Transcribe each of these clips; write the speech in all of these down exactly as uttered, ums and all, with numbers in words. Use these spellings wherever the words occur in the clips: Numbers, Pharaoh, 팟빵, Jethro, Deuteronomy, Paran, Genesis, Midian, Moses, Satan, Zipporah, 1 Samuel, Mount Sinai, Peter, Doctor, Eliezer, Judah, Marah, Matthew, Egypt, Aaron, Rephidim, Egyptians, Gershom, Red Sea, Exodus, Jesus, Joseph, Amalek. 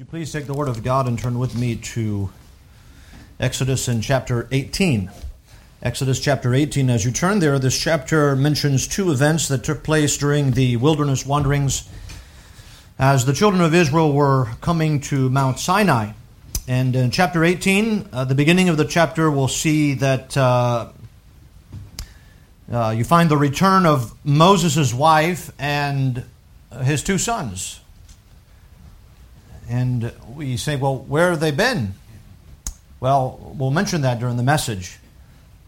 Would you please take the Word of God and turn with me to Exodus in chapter eighteen. Exodus chapter eighteen. As you turn there, this chapter mentions two events that took place during the wilderness wanderings as the children of Israel were coming to Mount Sinai. And in chapter eighteen, uh, the beginning of the chapter, we'll see that uh, uh, you find the return of Moses' wife and his two sons. And we say, well, where have they been? Well, we'll mention that during the message.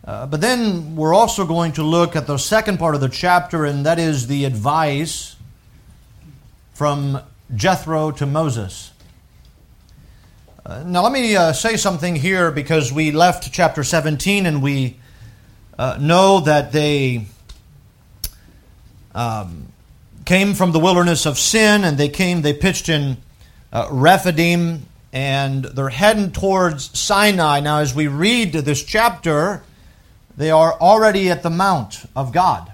Uh, but then we're also going to look at the second part of the chapter, and that is the advice from Jethro to Moses. Uh, now, let me uh, say something here, because we left chapter seventeen, and we uh, know that they um, came from the wilderness of sin, and they came, they pitched in Uh, Rephidim, and they're heading towards Sinai. Now, as we read this chapter, they are already at the Mount of God.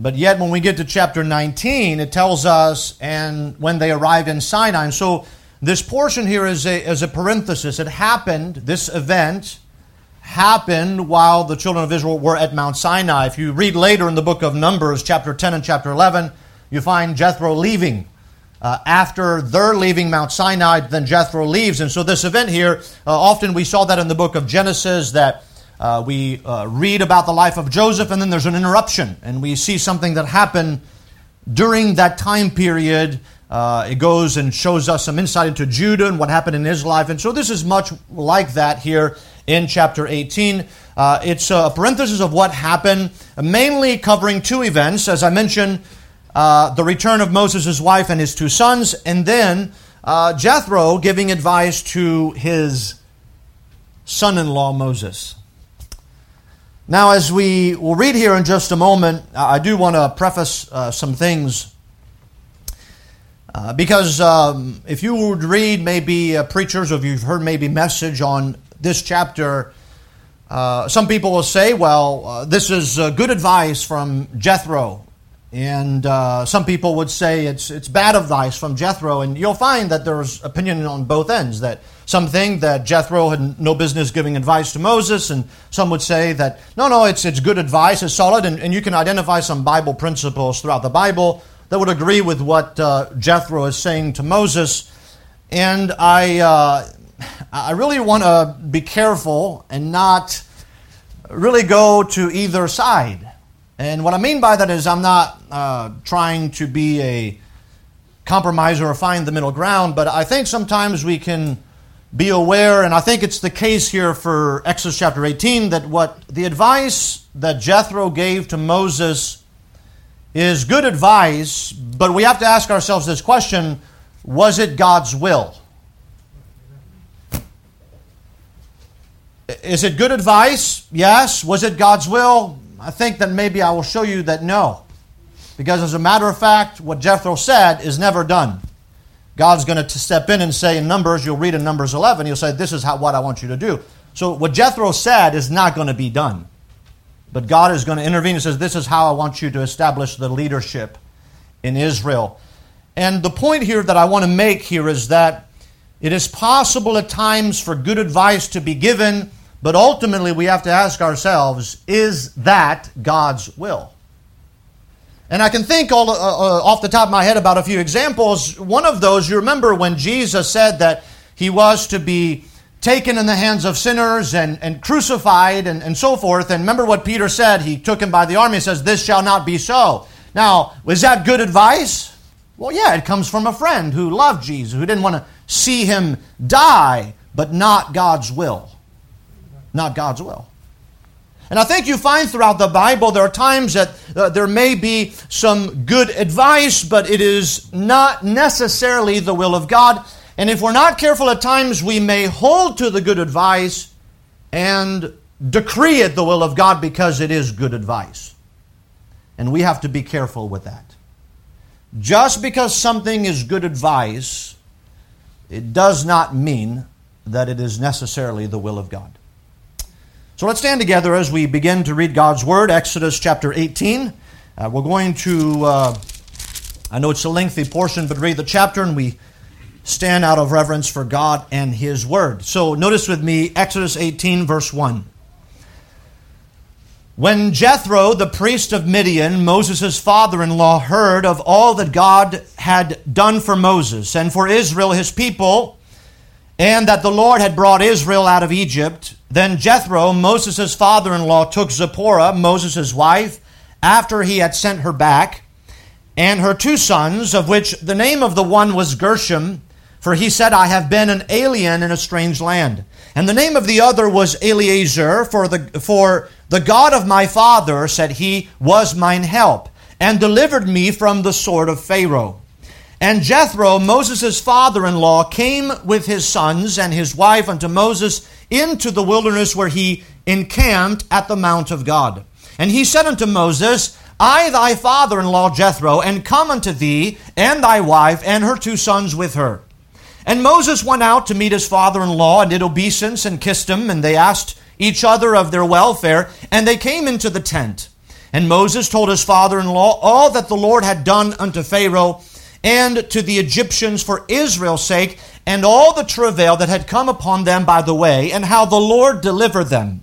But yet, when we get to chapter nineteen, it tells us, and when they arrived in Sinai. And so, this portion here is a, is a parenthesis. It happened, this event happened while the children of Israel were at Mount Sinai. If you read later in the book of Numbers, chapter ten and chapter eleven, you find Jethro leaving. Uh, after they're leaving Mount Sinai, then Jethro leaves. And so this event here, uh, often we saw that in the book of Genesis, that uh, we uh, read about the life of Joseph, and then there's an interruption. And we see something that happened during that time period. Uh, it goes and shows us some insight into Judah and what happened in his life. And so this is much like that here in chapter eighteen. Uh, it's a parenthesis of what happened, mainly covering two events, as I mentioned. Uh, the return of Moses' wife and his two sons, and then uh, Jethro giving advice to his son-in-law Moses. Now, as we will read here in just a moment, I do want to preface uh, some things, uh, because um, if you would read maybe uh, preachers, or if you've heard maybe message on this chapter, uh, some people will say, well, uh, this is uh, good advice from Jethro. And uh, some people would say it's it's bad advice from Jethro, and you'll find that there's opinion on both ends, that some think that Jethro had no business giving advice to Moses, and some would say that, no, no, it's it's good advice, it's solid, and, and you can identify some Bible principles throughout the Bible that would agree with what uh, Jethro is saying to Moses. And I, uh, I really want to be careful and not really go to either side. And what I mean by that is I'm not uh, trying to be a compromiser or find the middle ground, but I think sometimes we can be aware, and I think it's the case here for Exodus chapter eighteen, that what the advice that Jethro gave to Moses is good advice, but we have to ask ourselves this question: was it God's will? Is it good advice? Yes. Was it God's will? I think that maybe I will show you that no. Because as a matter of fact, what Jethro said is never done. God's going to step in and say in Numbers, you'll read in Numbers eleven, he'll say, this is how, what I want you to do. So what Jethro said is not going to be done. But God is going to intervene and says, this is how I want you to establish the leadership in Israel. And the point here that I want to make here is that it is possible at times for good advice to be given, but ultimately, we have to ask ourselves, is that God's will? And I can think all, uh, off the top of my head about a few examples. One of those, you remember when Jesus said that he was to be taken in the hands of sinners and, and crucified and, and so forth. And remember what Peter said, he took him by the arm. He says, this shall not be so. Now, is that good advice? Well, yeah, it comes from a friend who loved Jesus, who didn't want to see him die, but not God's will. Not God's will. And I think you find throughout the Bible there are times that uh, there may be some good advice, but it is not necessarily the will of God. And if we're not careful at times, we may hold to the good advice and decree it the will of God because it is good advice. And we have to be careful with that. Just because something is good advice, it does not mean that it is necessarily the will of God. So let's stand together as we begin to read God's Word, Exodus chapter eighteen. Uh, we're going to, uh, I know it's a lengthy portion, but read the chapter, and we stand out of reverence for God and His Word. So notice with me Exodus eighteen, verse one. When Jethro, the priest of Midian, Moses' father-in-law, heard of all that God had done for Moses and for Israel, his people, and that the Lord had brought Israel out of Egypt, then Jethro, Moses' father-in-law, took Zipporah, Moses' wife, after he had sent her back, and her two sons, of which the name of the one was Gershom, for he said, I have been an alien in a strange land. And the name of the other was Eliezer, for the for the God of my father, said he, was mine help, and delivered me from the sword of Pharaoh. And Jethro, Moses' father-in-law, came with his sons and his wife unto Moses into the wilderness, where he encamped at the mount of God. And he said unto Moses, I, thy father-in-law Jethro, and come unto thee, and thy wife, and her two sons with her. And Moses went out to meet his father-in-law, and did obeisance, and kissed him, and they asked each other of their welfare, and they came into the tent. And Moses told his father-in-law all that the Lord had done unto Pharaoh and to the Egyptians for Israel's sake, and all the travail that had come upon them by the way, and how the Lord delivered them.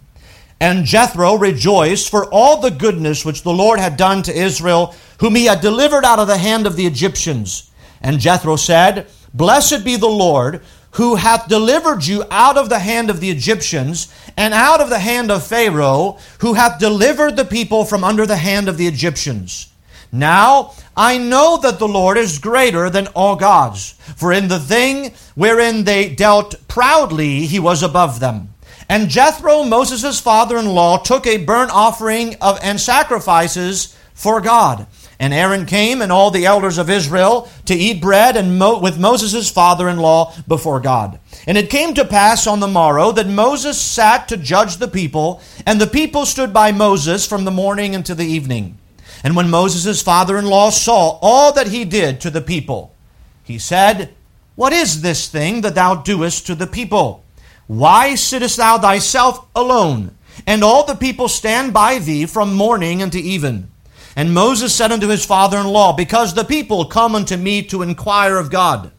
And Jethro rejoiced for all the goodness which the Lord had done to Israel, whom he had delivered out of the hand of the Egyptians. And Jethro said, Blessed be the Lord, who hath delivered you out of the hand of the Egyptians, and out of the hand of Pharaoh, who hath delivered the people from under the hand of the Egyptians. Now I know that the Lord is greater than all gods, for in the thing wherein they dealt proudly, he was above them. And Jethro, Moses' father-in-law, took a burnt offering of and sacrifices for God. And Aaron came and all the elders of Israel to eat bread and mo- with Moses' father-in-law before God. And it came to pass on the morrow that Moses sat to judge the people, and the people stood by Moses from the morning until the evening. And when Moses' father-in-law saw all that he did to the people, he said, What is this thing that thou doest to the people? Why sittest thou thyself alone, and all the people stand by thee from morning unto even? And Moses said unto his father-in-law, Because the people come unto me to inquire of God.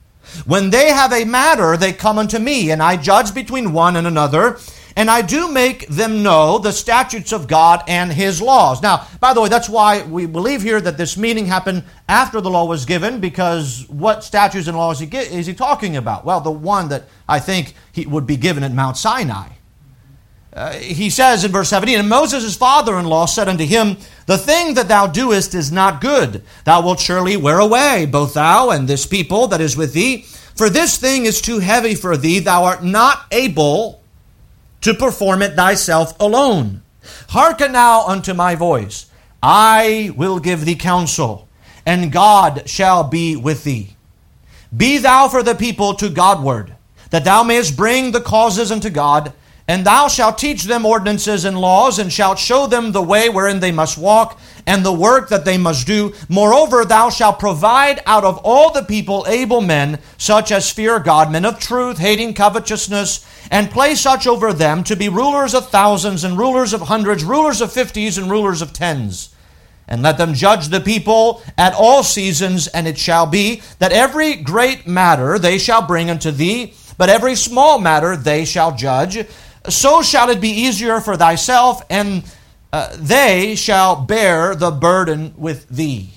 When they have a matter, they come unto me, and I judge between one and another, and I do make them know the statutes of God and his laws. Now, by the way, that's why we believe here that this meeting happened after the law was given, because what statutes and laws is he talking about? Well, the one that I think he would be given at Mount Sinai. Uh, he says in verse seventeen, And Moses' father-in-law said unto him, The thing that thou doest is not good. Thou wilt surely wear away, both thou and this people that is with thee. For this thing is too heavy for thee. Thou art not able to perform it thyself alone. Hearken now unto my voice. I will give thee counsel, and God shall be with thee. Be thou for the people to Godward, that thou mayest bring the causes unto God, and thou shalt teach them ordinances and laws, and shalt show them the way wherein they must walk, and the work that they must do. Moreover, thou shalt provide out of all the people able men, such as fear God, men of truth, hating covetousness, and place such over them to be rulers of thousands, and rulers of hundreds, rulers of fifties, and rulers of tens. And let them judge the people at all seasons, and it shall be that every great matter they shall bring unto thee, but every small matter they shall judge. So shall it be easier for thyself, and uh, they shall bear the burden with thee.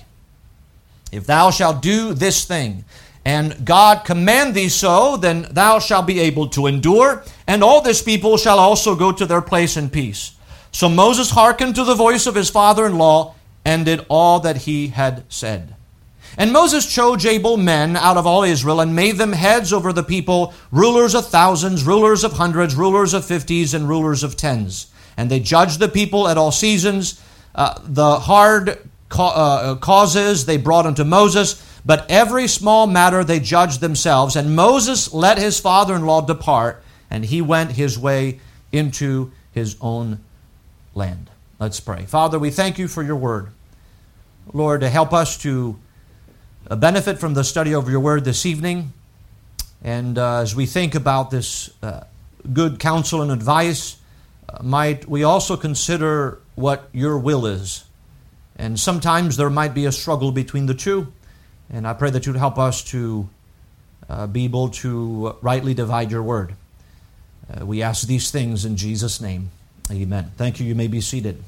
If thou shalt do this thing, and God command thee so, then thou shalt be able to endure, and all this people shall also go to their place in peace. So Moses hearkened to the voice of his father-in-law, and did all that he had said. And Moses chose able men out of all Israel, and made them heads over the people, rulers of thousands, rulers of hundreds, rulers of fifties, and rulers of tens. And they judged the people at all seasons. Uh, the hard ca- uh, causes they brought unto Moses, but every small matter they judged themselves. And Moses let his father-in-law depart, and he went his way into his own land. Let's pray. Father, we thank you for your word. Lord, to help us to A benefit from the study of your word this evening. And uh, as we think about this uh, good counsel and advice, uh, might we also consider what your will is. And sometimes there might be a struggle between the two. And I pray that you'd help us to uh, be able to rightly divide your word. Uh, we ask these things in Jesus' name. Amen. Thank you. You may be seated.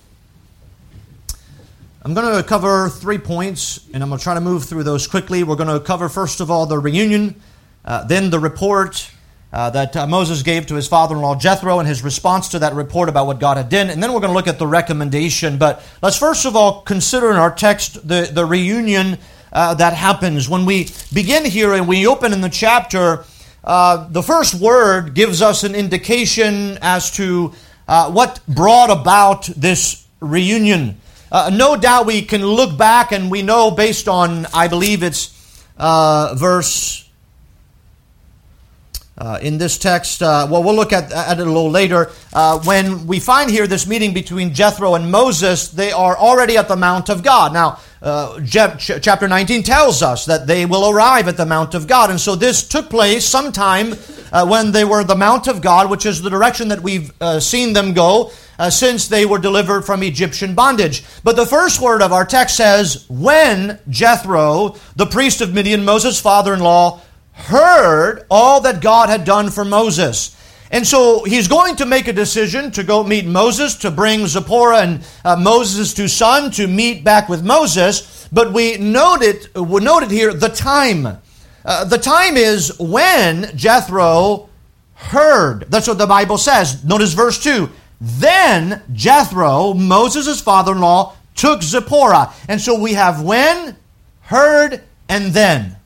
I'm going to cover three points, and I'm going to try to move through those quickly. We're going to cover, first of all, the reunion, uh, then the report uh, that uh, Moses gave to his father-in-law Jethro and his response to that report about what God had done, and then we're going to look at the recommendation. But let's first of all consider in our text the, the reunion uh, that happens. When we begin here and we open in the chapter, uh, the first word gives us an indication as to uh, what brought about this reunion. Uh, no doubt we can look back and we know based on, I believe it's uh, verse, uh, in this text, uh, well, we'll look at, at it a little later. Uh, when we find here this meeting between Jethro and Moses, they are already at the Mount of God. Now, uh, Je- ch- chapter nineteen tells us that they will arrive at the Mount of God. And so this took place sometime uh, when they were at the Mount of God, which is the direction that we've uh, seen them go. Uh, since they were delivered from Egyptian bondage. But the first word of our text says, when Jethro, the priest of Midian, Moses' father-in-law, heard all that God had done for Moses. And so he's going to make a decision to go meet Moses, to bring Zipporah and uh, Moses' two sons to meet back with Moses. But we noted, we noted here the time. Uh, the time is when Jethro heard. That's what the Bible says. Notice verse two. Then Jethro, Moses' father-in-law, took Zipporah. And so we have when, heard, and then.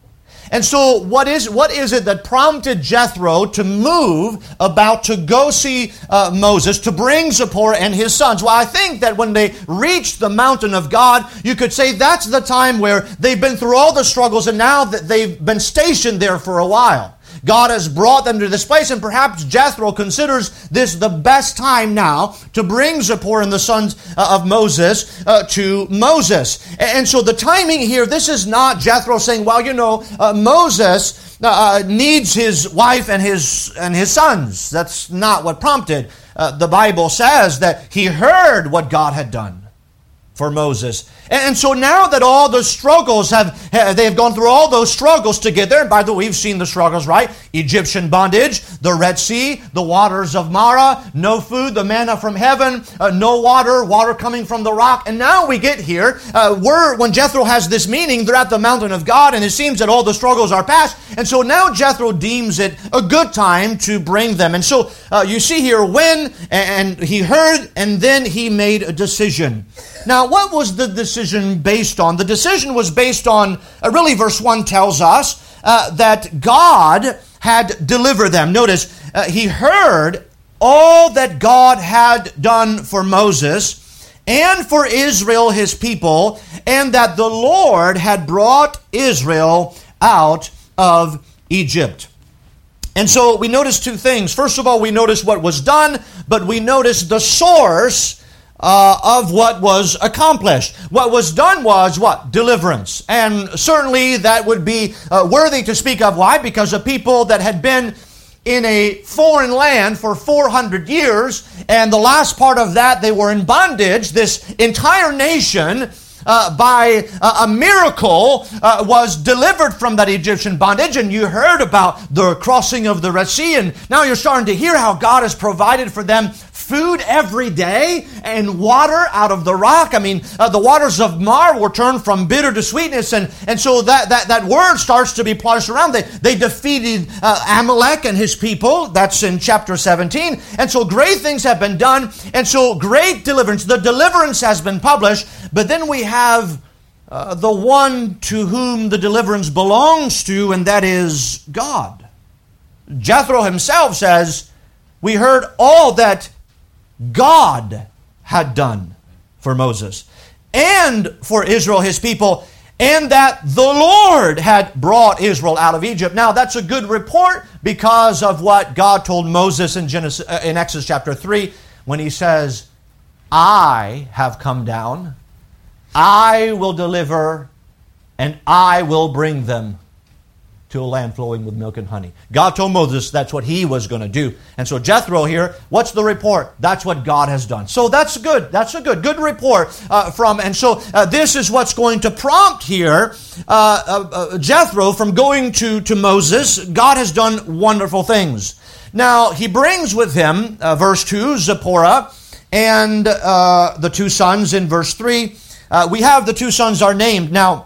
And so what is what is it that prompted Jethro to move about to go see uh, Moses, to bring Zipporah and his sons? Well, I think that when they reached the mountain of God, you could say that's the time where they've been through all the struggles and now that they've been stationed there for a while. God has brought them to this place, and perhaps Jethro considers this the best time now to bring Zipporah and the sons of Moses uh, to Moses. And so the timing here, this is not Jethro saying, well, you know, uh, Moses uh, needs his wife and his and his sons. That's not what prompted. Uh, the Bible says that he heard what God had done for Moses. And so now that all the struggles have, they've gone through all those struggles to get there. And by the way, we've seen the struggles, right? Egyptian bondage, the Red Sea, the waters of Marah, no food, the manna from heaven, uh, no water, water coming from the rock. And now we get here, uh, we're, when Jethro has this meeting, they're at the mountain of God, and it seems that all the struggles are past. And so now Jethro deems it a good time to bring them. And so uh, you see here when, and he heard, and then he made a decision. Now, what was the decision based on? The decision was based on, uh, really verse one tells us, uh, that God had delivered them. Notice, uh, he heard all that God had done for Moses and for Israel, his people, and that the Lord had brought Israel out of Egypt. And so we notice two things. First of all, we notice what was done, but we notice the source Uh, of what was accomplished. What was done was what? Deliverance. And certainly that would be uh, worthy to speak of. Why? Because a people that had been in a foreign land for four hundred years, and the last part of that they were in bondage, this entire nation Uh, by uh, a miracle uh, was delivered from that Egyptian bondage. And you heard about the crossing of the Red Sea, and now you're starting to hear how God has provided for them food every day and water out of the rock. I mean, uh, the waters of Marah were turned from bitter to sweetness, and, and so that, that, that word starts to be plodded around. They, they defeated uh, Amalek and his people. That's in chapter seventeen. And so great things have been done, and so great deliverance. The deliverance has been published, but then we have have uh, the one to whom the deliverance belongs to, and that is God. Jethro himself says, we heard all that God had done for Moses and for Israel, his people, and that the Lord had brought Israel out of Egypt. Now, that's a good report because of what God told Moses in Genesis, uh, in Exodus chapter three, when he says, I have come down, I will deliver, and I will bring them to a land flowing with milk and honey. God told Moses that's what he was going to do. And so Jethro here, what's the report? That's what God has done. So that's good. That's a good, good report uh, from, and so uh, this is what's going to prompt here uh, uh, uh, Jethro from going to, to Moses. God has done wonderful things. Now, he brings with him, uh, verse two, Zipporah, and uh, the two sons in verse three. Uh, we have the two sons are named. Now,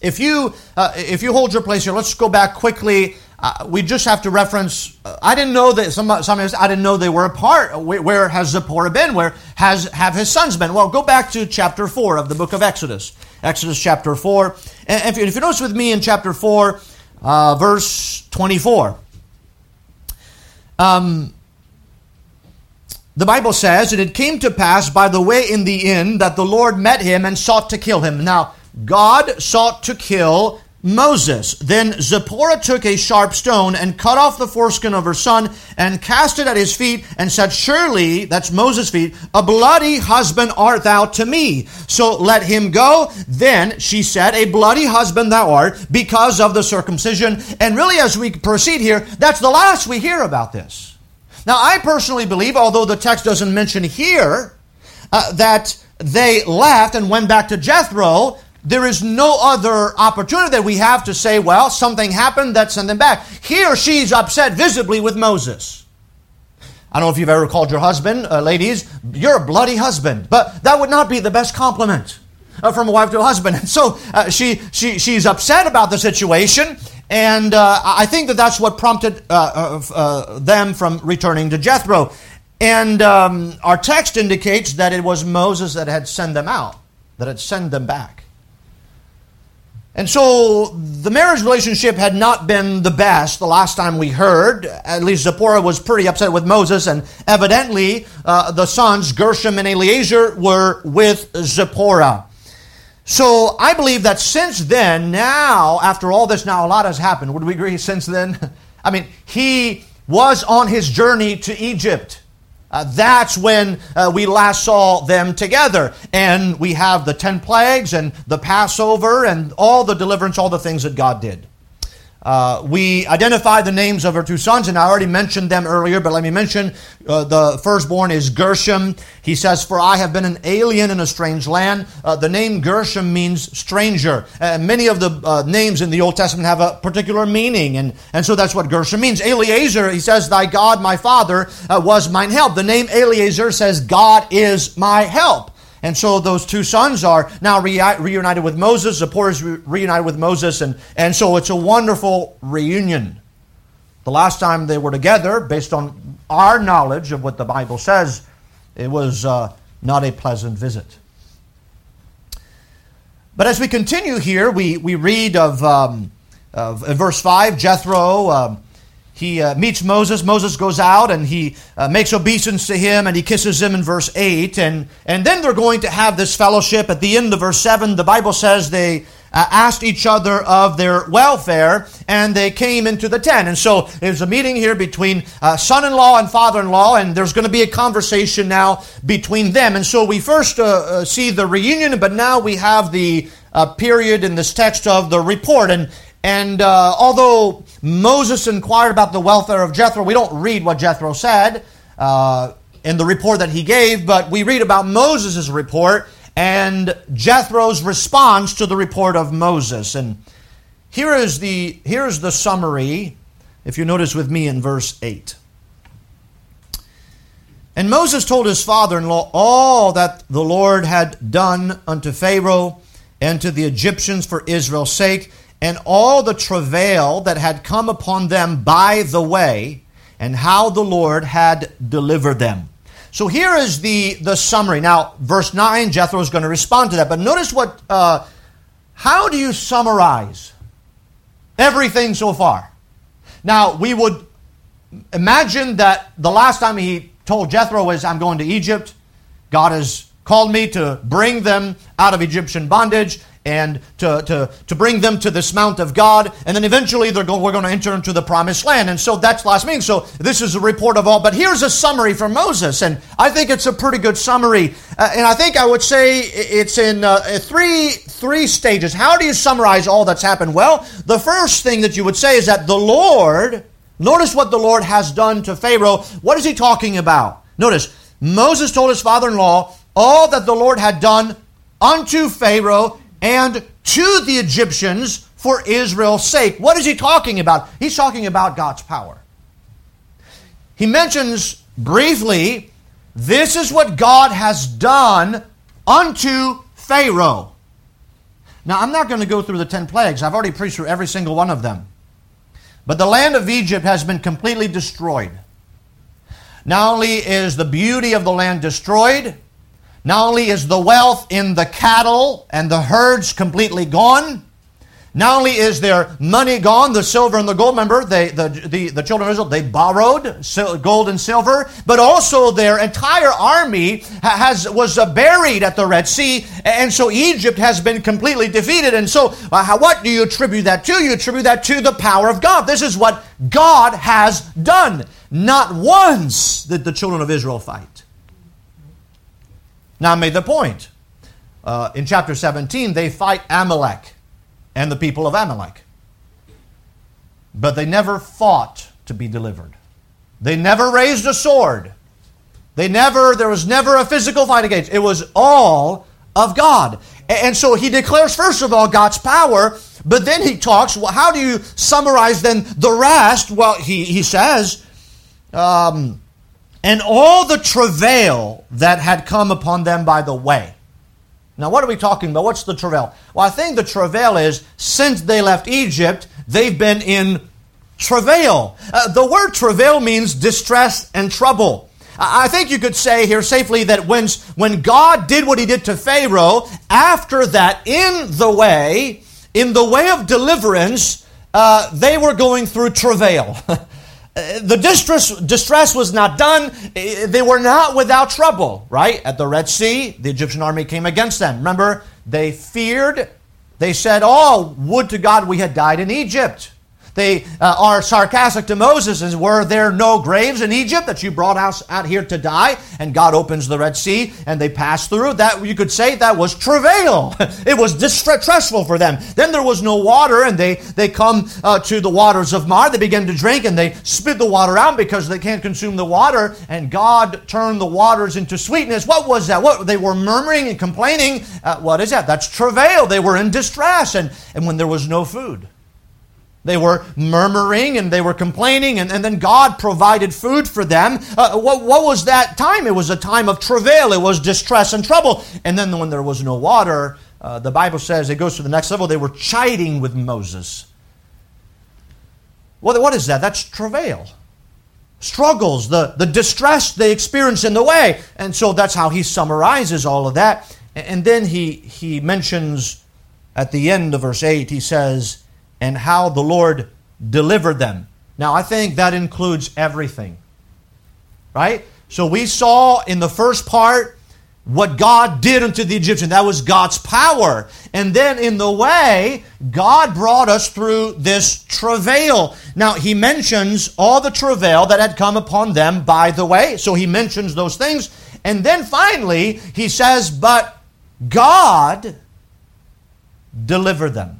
if you uh, if you hold your place here, let's go back quickly. Uh, we just have to reference, uh, I didn't know that, some, sometimes I didn't know they were apart. Where, where has Zipporah been? Where has have his sons been? Well, go back to chapter four of the book of Exodus. Exodus chapter four. And if you, if you notice with me in chapter four, uh, verse twenty-four. Um, the Bible says, and it came to pass by the way in the inn that the Lord met him and sought to kill him. Now, God sought to kill Moses. Then Zipporah took a sharp stone and cut off the foreskin of her son and cast it at his feet and said, surely, that's Moses' feet, a bloody husband art thou to me. So let him go. Then she said, a bloody husband thou art because of the circumcision. And really, as we proceed here, that's the last we hear about this. Now, I personally believe, although the text doesn't mention here, uh, that they left and went back to Jethro. There is no other opportunity that we have to say, well, something happened that sent them back. Here she's upset visibly with Moses. I don't know if you've ever called your husband, uh, ladies, you're a bloody husband. But that would not be the best compliment uh, from a wife to a husband. And so uh, she she she's upset about the situation. And uh, I think that that's what prompted uh, uh, uh, them from returning to Jethro. And um, our text indicates that it was Moses that had sent them out, that had sent them back. And so the marriage relationship had not been the best the last time we heard. At least Zipporah was pretty upset with Moses, and evidently uh, the sons Gershom and Eliezer were with Zipporah. So I believe that since then, now, after all this, now a lot has happened. Would we agree since then? I mean, he was on his journey to Egypt. Uh, that's when uh, we last saw them together. And we have the ten plagues and the Passover and all the deliverance, all the things that God did. Uh, we identify the names of her two sons, and I already mentioned them earlier, but let me mention uh, the firstborn is Gershom. He says, for I have been an alien in a strange land. Uh, the name Gershom means stranger. Uh, many of the uh, names in the Old Testament have a particular meaning, and, and so that's what Gershom means. Eliezer, he says, thy God, my father, uh, was mine help. The name Eliezer says, God is my help. And so those two sons are now re- reunited with Moses. Zipporah is re- reunited with Moses. And, and so it's a wonderful reunion. The last time they were together, based on our knowledge of what the Bible says, it was uh, not a pleasant visit. But as we continue here, we, we read of, um, of in verse five, Jethro... Um, He uh, meets Moses. Moses goes out and he uh, makes obeisance to him and he kisses him in verse eight. And, and then they're going to have this fellowship. At the end of verse seven, the Bible says they uh, asked each other of their welfare and they came into the tent. And so there's a meeting here between uh, son-in-law and father-in-law, and there's going to be a conversation now between them. And so we first uh, uh, see the reunion, but now we have the uh, period in this text of the report. And And uh, although Moses inquired about the welfare of Jethro, we don't read what Jethro said uh, in the report that he gave, but we read about Moses' report and Jethro's response to the report of Moses. And here is the here is the summary, if you notice with me in verse eight. And Moses told his father-in-law all that the Lord had done unto Pharaoh and to the Egyptians for Israel's sake, and all the travail that had come upon them by the way, and how the Lord had delivered them. So here is the, the summary. Now, verse nine, Jethro is going to respond to that. But notice what, uh, how do you summarize everything so far? Now, we would imagine that the last time he told Jethro is, I'm going to Egypt. God has called me to bring them out of Egyptian bondage and to, to, to bring them to this mount of God. And then eventually they're go, we're going to enter into the promised land. And so that's last meeting. So this is a report of all. But here's a summary from Moses. And I think it's a pretty good summary. Uh, and I think I would say it's in uh, three three stages. How do you summarize all that's happened? Well, the first thing that you would say is that the Lord, notice what the Lord has done to Pharaoh. What is he talking about? Notice, Moses told his father-in-law all that the Lord had done unto Pharaoh and to the Egyptians for Israel's sake. What is he talking about? He's talking about God's power. He mentions briefly, this is what God has done unto Pharaoh. Now, I'm not going to go through the ten plagues. I've already preached through every single one of them. But the land of Egypt has been completely destroyed. Not only is the beauty of the land destroyed, not only is the wealth in the cattle and the herds completely gone, not only is their money gone, the silver and the gold, remember, they, the, the, the children of Israel, they borrowed gold and silver, but also their entire army has was buried at the Red Sea, and so Egypt has been completely defeated. And so uh, what do you attribute that to? You attribute that to the power of God. This is what God has done. Not once did the children of Israel fight. Now I made the point. Uh, in chapter seventeen, they fight Amalek and the people of Amalek. But they never fought to be delivered. They never raised a sword. They never, there was never a physical fight against. It was all of God. And so he declares, first of all, God's power, but then he talks, well, how do you summarize then the rest? Well, he, he says, um, and all the travail that had come upon them by the way. Now, what are we talking about? What's the travail? Well, I think the travail is, since they left Egypt, they've been in travail. Uh, the word travail means distress and trouble. I, I think you could say here safely that when, when God did what he did to Pharaoh, after that, in the way, in the way of deliverance, uh, they were going through travail. The distress, distress was not done. They were not without trouble, right? At the Red Sea, the Egyptian army came against them. Remember, they feared. They said, oh, would to God we had died in Egypt. They uh, are sarcastic to Moses and were there no graves in Egypt that you brought us out here to die? And God opens the Red Sea and they pass through. That you could say that was travail. It was distressful for them. Then there was no water and they, they come uh, to the waters of Marah. They begin to drink and they spit the water out because they can't consume the water. And God turned the waters into sweetness. What was that? What they were murmuring and complaining. Uh, what is that? That's travail. They were in distress. And, and when there was no food, they were murmuring and they were complaining, and, and then God provided food for them. Uh, what, what was that time? It was a time of travail. It was distress and trouble. And then when there was no water, uh, the Bible says it goes to the next level. They were chiding with Moses. Well, what is that? That's travail. Struggles, the, the distress they experience in the way. And so that's how he summarizes all of that. And then he, he mentions at the end of verse eight, he says, and how the Lord delivered them. Now, I think that includes everything, right? So we saw in the first part what God did unto the Egyptian. That was God's power. And then in the way, God brought us through this travail. Now, he mentions all the travail that had come upon them by the way. So he mentions those things. And then finally, he says, but God delivered them.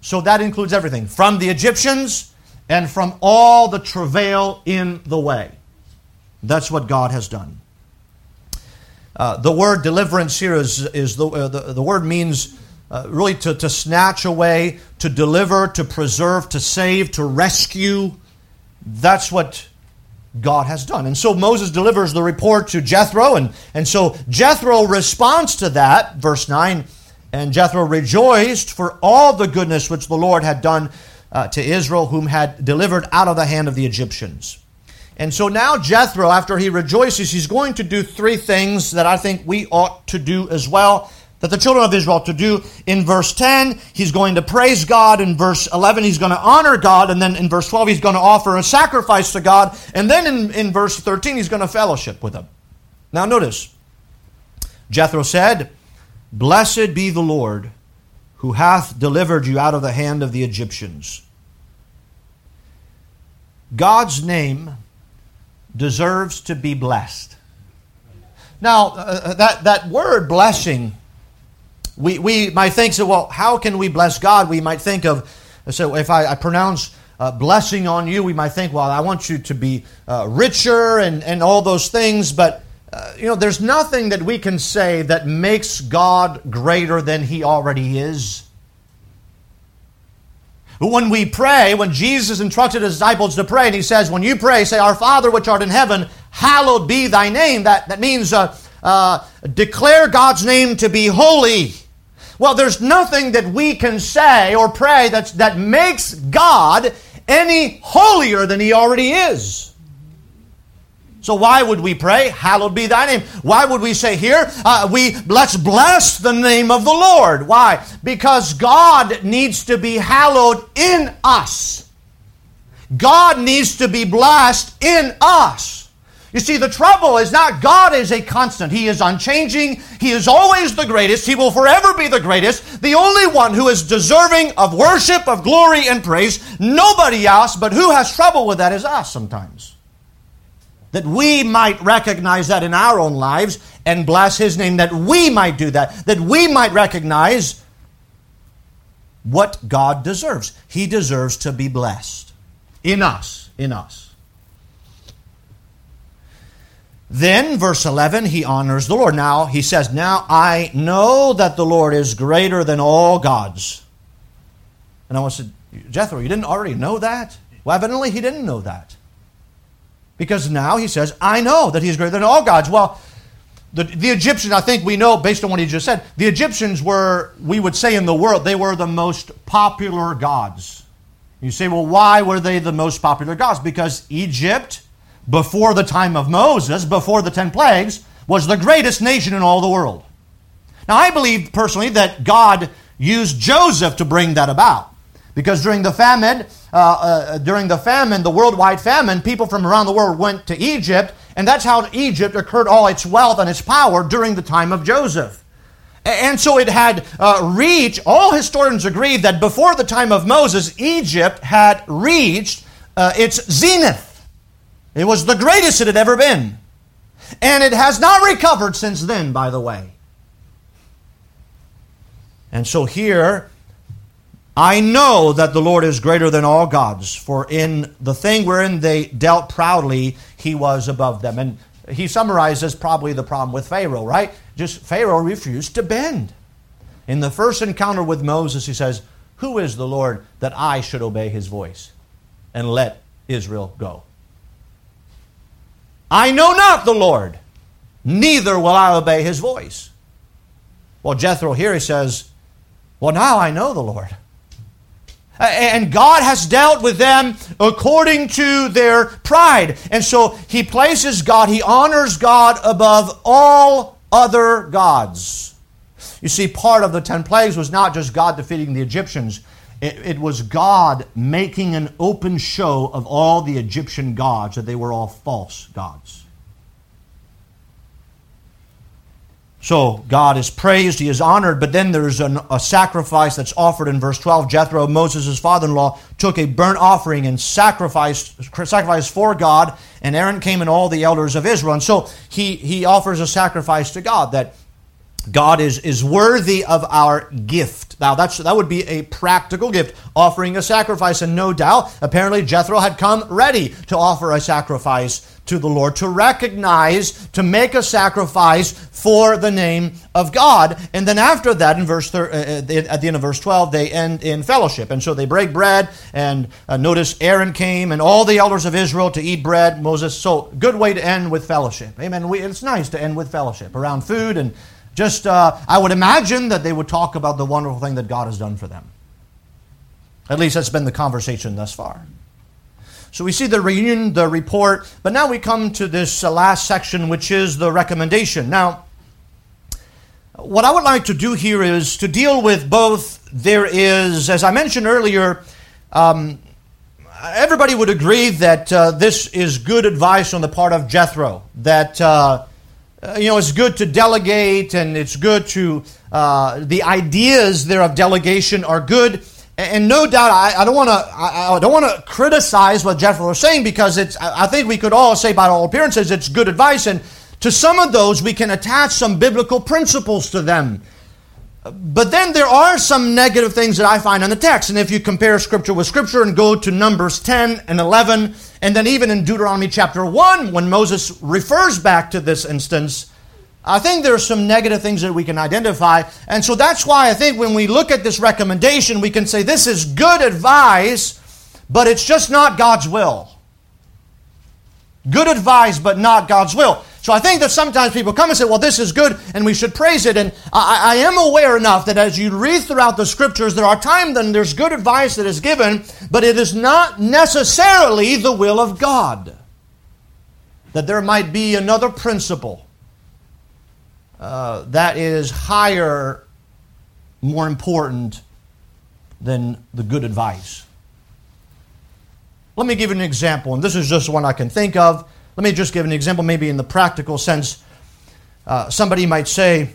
So that includes everything, from the Egyptians and from all the travail in the way. That's what God has done. Uh, the word deliverance here is, is the, uh, the the word means uh, really to, to snatch away, to deliver, to preserve, to save, to rescue. That's what God has done. And so Moses delivers the report to Jethro. And, and so Jethro responds to that, verse nine, and Jethro rejoiced for all the goodness which the Lord had done uh, to Israel, whom had delivered out of the hand of the Egyptians. And so now Jethro, after he rejoices, he's going to do three things that I think we ought to do as well, that the children of Israel ought to do. In verse ten, he's going to praise God. In verse eleven, he's going to honor God. And then in verse twelve, he's going to offer a sacrifice to God. And then in, in verse thirteen, he's going to fellowship with them. Now notice, Jethro said, "Blessed be the Lord, who hath delivered you out of the hand of the Egyptians." God's name deserves to be blessed. Now, uh, that, that word blessing, we, we might think, so, well, how can we bless God? We might think of, so if I, I pronounce uh, blessing on you, we might think, well, I want you to be uh, richer and, and all those things. But, uh, you know, there's nothing that we can say that makes God greater than He already is. When we pray, when Jesus instructed His disciples to pray, and He says, when you pray, say, "Our Father which art in heaven, hallowed be thy name." That, that means uh, uh, declare God's name to be holy. Well, there's nothing that we can say or pray that's, that makes God any holier than He already is. So why would we pray, "Hallowed be thy name"? Why would we say here, uh, we let's bless the name of the Lord? Why? Because God needs to be hallowed in us. God needs to be blessed in us. You see, the trouble is not God is a constant. He is unchanging. He is always the greatest. He will forever be the greatest. The only one who is deserving of worship, of glory, and praise. Nobody else, but who has trouble with that is us sometimes. That we might recognize that in our own lives and bless His name, that we might do that, that we might recognize what God deserves. He deserves to be blessed in us, in us. Then, verse eleven, he honors the Lord. Now, he says, "Now I know that the Lord is greater than all gods." And I said, "Jethro, you didn't already know that?" Well, evidently he didn't know that. Because now he says, "I know that He is greater than all gods." Well, the, the Egyptians, I think we know based on what he just said, the Egyptians were, we would say in the world, they were the most popular gods. You say, well, why were they the most popular gods? Because Egypt, before the time of Moses, before the ten plagues, was the greatest nation in all the world. Now, I believe personally that God used Joseph to bring that about. Because during the famine, uh, uh, during the famine, the worldwide famine, people from around the world went to Egypt, and that's how Egypt accrued all its wealth and its power during the time of Joseph. And so it had uh, reached, all historians agree that before the time of Moses, Egypt had reached uh, its zenith. It was the greatest it had ever been. And it has not recovered since then, by the way. And so here, "I know that the Lord is greater than all gods, for in the thing wherein they dealt proudly, He was above them." And he summarizes probably the problem with Pharaoh, right? Just Pharaoh refused to bend. In the first encounter with Moses, he says, "Who is the Lord that I should obey His voice and let Israel go? I know not the Lord, neither will I obey His voice." Well, Jethro here, he says, "Well, now I know the Lord." And God has dealt with them according to their pride. And so he places God, he honors God above all other gods. You see, part of the ten plagues was not just God defeating the Egyptians. It, it was God making an open show of all the Egyptian gods, that they were all false gods. So God is praised, He is honored, but then there's an, a sacrifice that's offered in verse twelve. Jethro, Moses' father-in-law, took a burnt offering and sacrificed, sacrificed for God, and Aaron came and all the elders of Israel. And so he, he offers a sacrifice to God, that God is, is worthy of our gift. Now that's that would be a practical gift, offering a sacrifice, and no doubt, apparently Jethro had come ready to offer a sacrifice to the Lord, to recognize, to make a sacrifice for the name of God. And then after that, in verse thir- uh, at the end of verse twelve, they end in fellowship. And so they break bread, and uh, notice Aaron came and all the elders of Israel to eat bread. Moses, so good way to end with fellowship. Amen. We, it's nice to end with fellowship around food, and just uh, I would imagine that they would talk about the wonderful thing that God has done for them. At least that's been the conversation thus far. So we see the reunion, the report, but now we come to this last section, which is the recommendation. Now, what I would like to do here is to deal with both. There is, as I mentioned earlier, um, everybody would agree that uh, this is good advice on the part of Jethro, that uh, Uh, you know, it's good to delegate, and it's good to, uh, the ideas there of delegation are good. And no doubt, I don't want to. I don't want to criticize what Jethro was saying, because it's. I think we could all say, by all appearances, it's good advice, and to some of those we can attach some biblical principles to them. But then there are some negative things that I find in the text, and if you compare Scripture with Scripture and go to Numbers ten and eleven, and then even in Deuteronomy chapter one, when Moses refers back to this instance, I think there are some negative things that we can identify. And so that's why I think when we look at this recommendation, we can say this is good advice, but it's just not God's will. Good advice, but not God's will. So I think that sometimes people come and say, well, this is good, and we should praise it. And I, I am aware enough that as you read throughout the Scriptures, there are times when there's good advice that is given, but it is not necessarily the will of God. That there might be another principle. Uh, that is higher, more important than the good advice. Let me give you an example, and this is just one I can think of. Let me just give an example, maybe in the practical sense. Uh, somebody might say,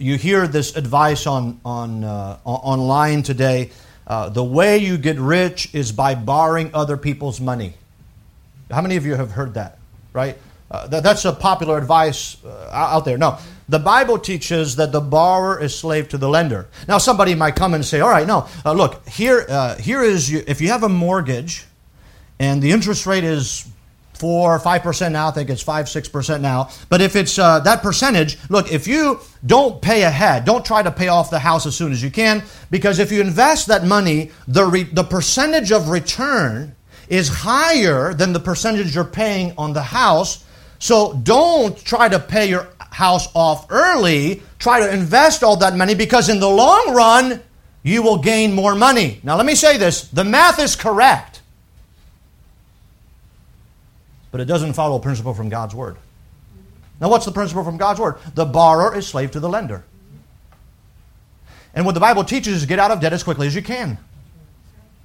you hear this advice on on uh, online today, uh, the way you get rich is by borrowing other people's money. How many of you have heard that, right? Uh, that, that's a popular advice uh, out there. No, the Bible teaches that the borrower is slave to the lender. Now, somebody might come and say, all right, no, uh, look, here, uh, here is, you, if you have a mortgage and the interest rate is four or five percent now, I think it's five, six percent now, but if it's uh, that percentage, look, if you don't pay ahead, don't try to pay off the house as soon as you can, because if you invest that money, the re- the percentage of return is higher than the percentage you're paying on the house. So don't try to pay your house off early. Try to invest all that money, because in the long run, you will gain more money. Now let me say this. The math is correct. But it doesn't follow a principle from God's Word. Now what's the principle from God's Word? The borrower is slave to the lender. And what the Bible teaches is get out of debt as quickly as you can.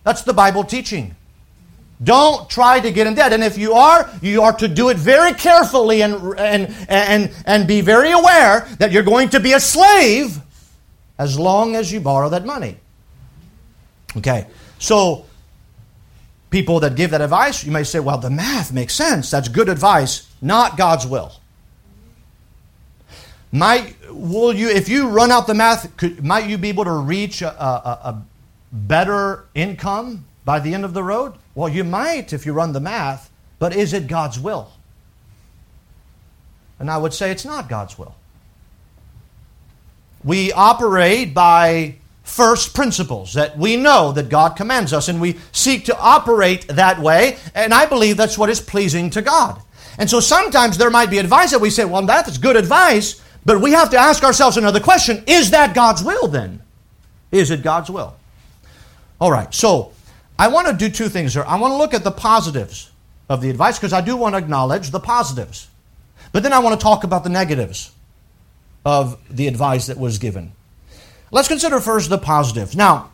That's the Bible teaching. Don't try to get in debt. And if you are, you are to do it very carefully and, and, and, and be very aware that you're going to be a slave as long as you borrow that money. Okay, so people that give that advice, you may say, well, the math makes sense. That's good advice, not God's will. Might, will you, if you run out the math, could, might you be able to reach a, a, a better income by the end of the road? Well, you might if you run the math, but is it God's will? And I would say it's not God's will. We operate by first principles that we know that God commands us, and we seek to operate that way, and I believe that's what is pleasing to God. And so sometimes there might be advice that we say, well, that's good advice, but we have to ask ourselves another question. Is that God's will then? Is it God's will? All right, so I want to do two things here. I want to look at the positives of the advice, because I do want to acknowledge the positives. But then I want to talk about the negatives of the advice that was given. Let's consider first the positives. Now,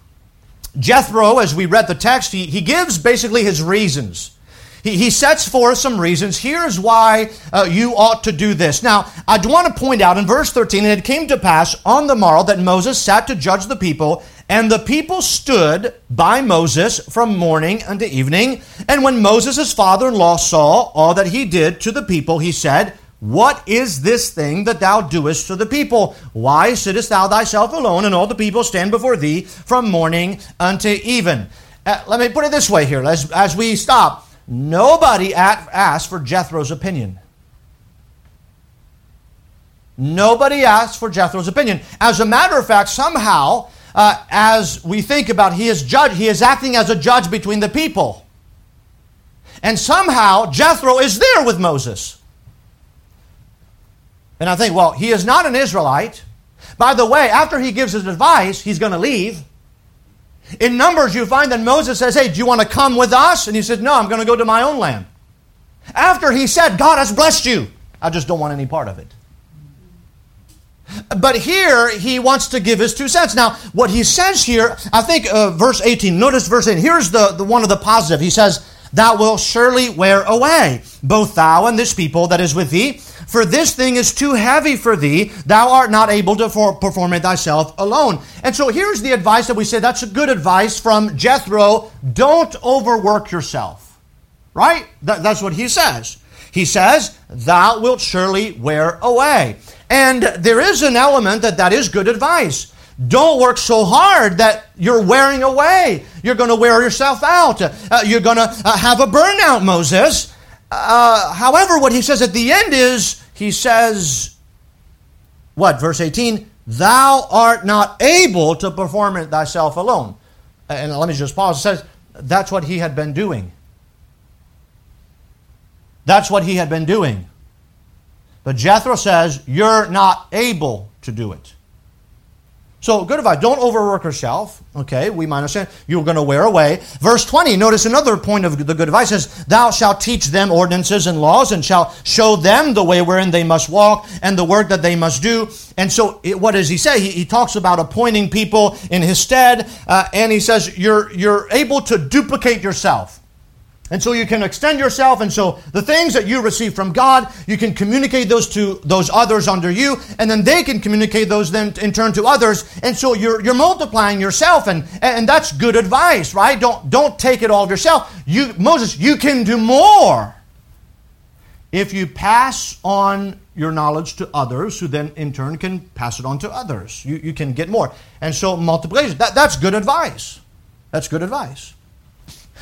Jethro, as we read the text, he, he gives basically his reasons. He, he sets forth some reasons. Here's why uh, you ought to do this. Now, I do want to point out in verse thirteen, and it came to pass on the morrow that Moses sat to judge the people, and the people stood by Moses from morning unto evening. And when Moses, his father-in-law, saw all that he did to the people, he said, what is this thing that thou doest to the people? Why sittest thou thyself alone, and all the people stand before thee from morning unto even? Uh, let me put it this way here, as, as we stop. Nobody at, asked for Jethro's opinion. Nobody asked for Jethro's opinion. As a matter of fact, somehow, Uh, as we think about, he is judge, he is acting as a judge between the people. And somehow Jethro is there with Moses. And I think, well, he is not an Israelite. By the way, after he gives his advice, he's going to leave. In Numbers, you find that Moses says, hey, do you want to come with us? And he says, no, I'm going to go to my own land. After he said, God has blessed you. I just don't want any part of it. But here, he wants to give his two cents. Now, what he says here, I think uh, verse eighteen, notice verse eighteen. Here's the, the one of the positive. He says, thou wilt surely wear away, both thou and this people that is with thee, For this thing is too heavy for thee. Thou art not able to for- perform it thyself alone. And so here's the advice that we say, that's a good advice from Jethro. Don't overwork yourself. Right? Th- that's what he says. He says, thou wilt surely wear away. And there is an element that that is good advice. Don't work so hard that you're wearing away. You're going to wear yourself out. Uh, you're going to uh, have a burnout, Moses. Uh, however, what he says at the end is, he says, what, verse eighteen? Thou art not able to perform it thyself alone. And let me just pause. It says, that's what he had been doing. That's what he had been doing. But Jethro says, you're not able to do it. So, good advice. Don't overwork yourself. Okay, we might understand. You're going to wear away. Verse twenty, notice another point of the good advice is, thou shalt teach them ordinances and laws, and shalt show them the way wherein they must walk, and the work that they must do. And so, it, what does he say? He, he talks about appointing people in his stead, uh, and he says, you're, you're able to duplicate yourself. And so you can extend yourself, and so the things that you receive from God, you can communicate those to those others under you, and then they can communicate those then in turn to others. And so you're you're multiplying yourself, and and that's good advice, right? Don't don't take it all of yourself. You Moses, you can do more if you pass on your knowledge to others, who then in turn can pass it on to others. You you can get more, and so multiplication. That that's good advice. That's good advice.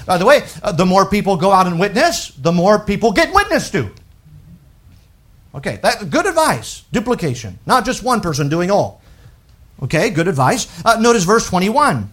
By the way, uh, the more people go out and witness, the more people get witnessed to. Okay, that good advice. Duplication. Not just one person doing all. Okay, good advice. Uh, notice verse twenty-one.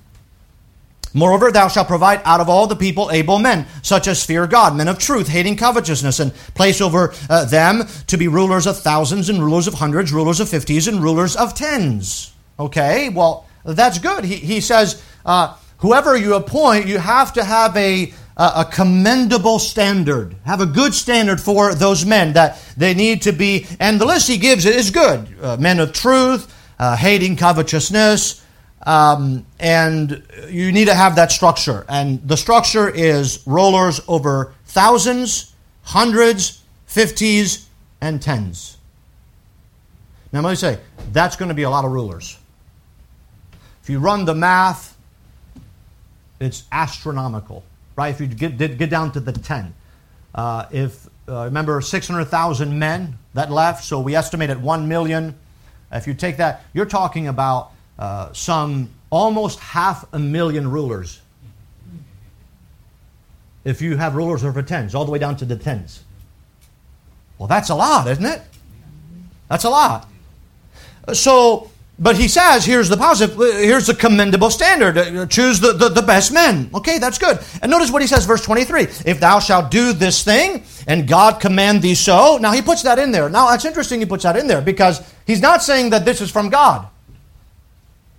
Moreover, thou shalt provide out of all the people able men, such as fear God, men of truth, hating covetousness, and place over uh, them to be rulers of thousands, and rulers of hundreds, rulers of fifties, and rulers of tens. Okay, well, that's good. He, he says... Uh, Whoever you appoint, you have to have a, a commendable standard. Have a good standard for those men that they need to be. And the list he gives is good. Uh, men of truth, uh, hating covetousness. Um, and you need to have that structure. And the structure is rulers over thousands, hundreds, fifties, and tens. Now, let me say, that's going to be a lot of rulers. If you run the math... It's astronomical, right? If you get get down to the ten. Uh, if, uh, remember, six hundred thousand men that left, so we estimate at one million. If you take that, you're talking about uh, some almost half a million rulers. If you have rulers over tens, all the way down to the tens. Well, that's a lot, isn't it? That's a lot. So... But he says, here's the positive, here's the commendable standard. Choose the, the, the best men. Okay, that's good. And notice what he says, verse twenty-three. If thou shalt do this thing, and God command thee so. Now, he puts that in there. Now, that's interesting he puts that in there, because he's not saying that this is from God.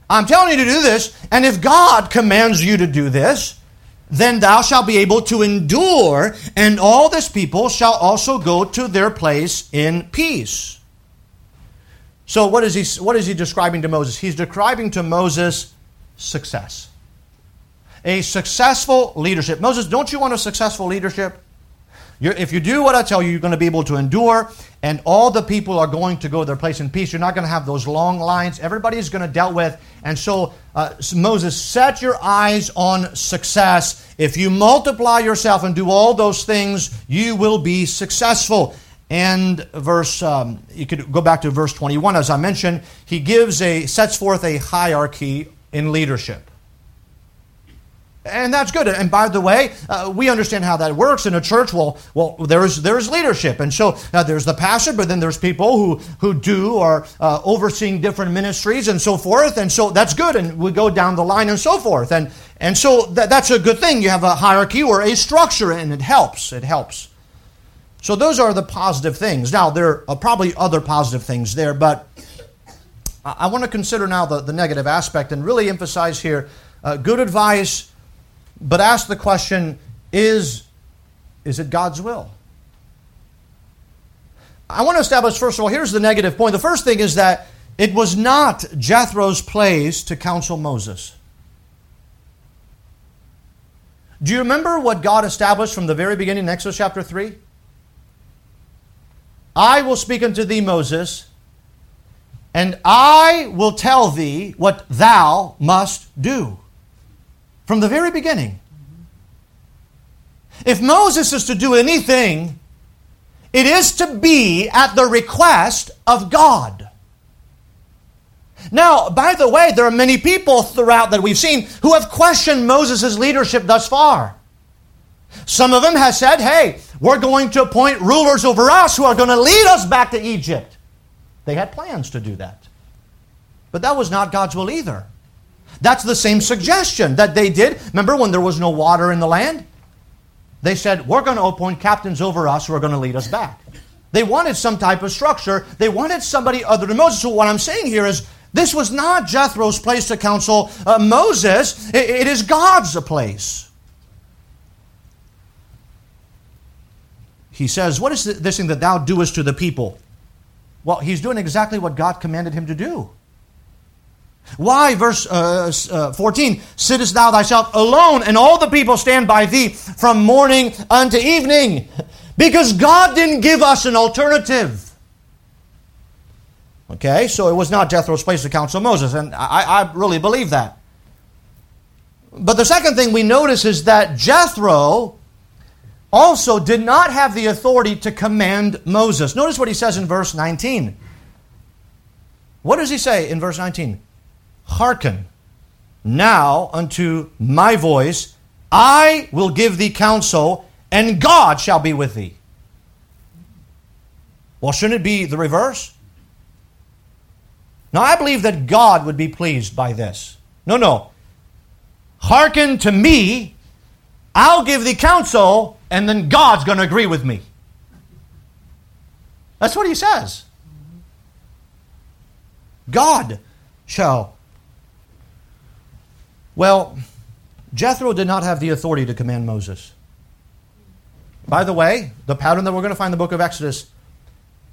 I'm telling you to do this, and if God commands you to do this, then thou shalt be able to endure, and all this people shall also go to their place in peace. So what is he what is he describing to Moses? He's describing to Moses success. A successful leadership. Moses, don't you want a successful leadership? You're, if you do what I tell you, you're going to be able to endure, and all the people are going to go to their place in peace. You're not going to have those long lines. Everybody's going to dealt with. And so uh, Moses, set your eyes on success. If you multiply yourself and do all those things, you will be successful. And verse, um, you could go back to verse twenty-one. As I mentioned, he gives a sets forth a hierarchy in leadership, and that's good. And by the way, uh, we understand how that works in a church. Well, well, there's there's leadership, and so uh, there's the pastor, but then there's people who who do or uh, overseeing different ministries and so forth. And so that's good, and we go down the line and so forth. And and so that, that's a good thing. You have a hierarchy or a structure, and it helps. It helps. So those are the positive things. Now, there are probably other positive things there, but I want to consider now the, the negative aspect and really emphasize here uh, good advice, but ask the question, is, is it God's will? I want to establish, first of all, here's the negative point. The first thing is that it was not Jethro's place to counsel Moses. Do you remember what God established from the very beginning in Exodus chapter three? I will speak unto thee, Moses, and I will tell thee what thou must do. From the very beginning. If Moses is to do anything, it is to be at the request of God. Now, by the way, there are many people throughout that we've seen who have questioned Moses' leadership thus far. Some of them have said, hey, we're going to appoint rulers over us who are going to lead us back to Egypt. They had plans to do that. But that was not God's will either. That's the same suggestion that they did. Remember when there was no water in the land? They said, we're going to appoint captains over us who are going to lead us back. They wanted some type of structure. They wanted somebody other than Moses. So what I'm saying here is, this was not Jethro's place to counsel uh, Moses. It, it is God's place. He says, what is this thing that thou doest to the people? Well, he's doing exactly what God commanded him to do. Why, verse uh, uh, fourteen, sittest thou thyself alone, and all the people stand by thee from morning unto evening? Because God didn't give us an alternative. Okay, so it was not Jethro's place to counsel Moses, and I, I really believe that. But the second thing we notice is that Jethro also did not have the authority to command Moses. Notice what he says in verse nineteen. What does he say in verse nineteen? Hearken now unto my voice, I will give thee counsel, and God shall be with thee. Well, shouldn't it be the reverse? Now, I believe that God would be pleased by this. No, no. Hearken to me, I'll give thee counsel, and then God's going to agree with me. That's what he says. God shall. Well, Jethro did not have the authority to command Moses. By the way, the pattern that we're going to find in the book of Exodus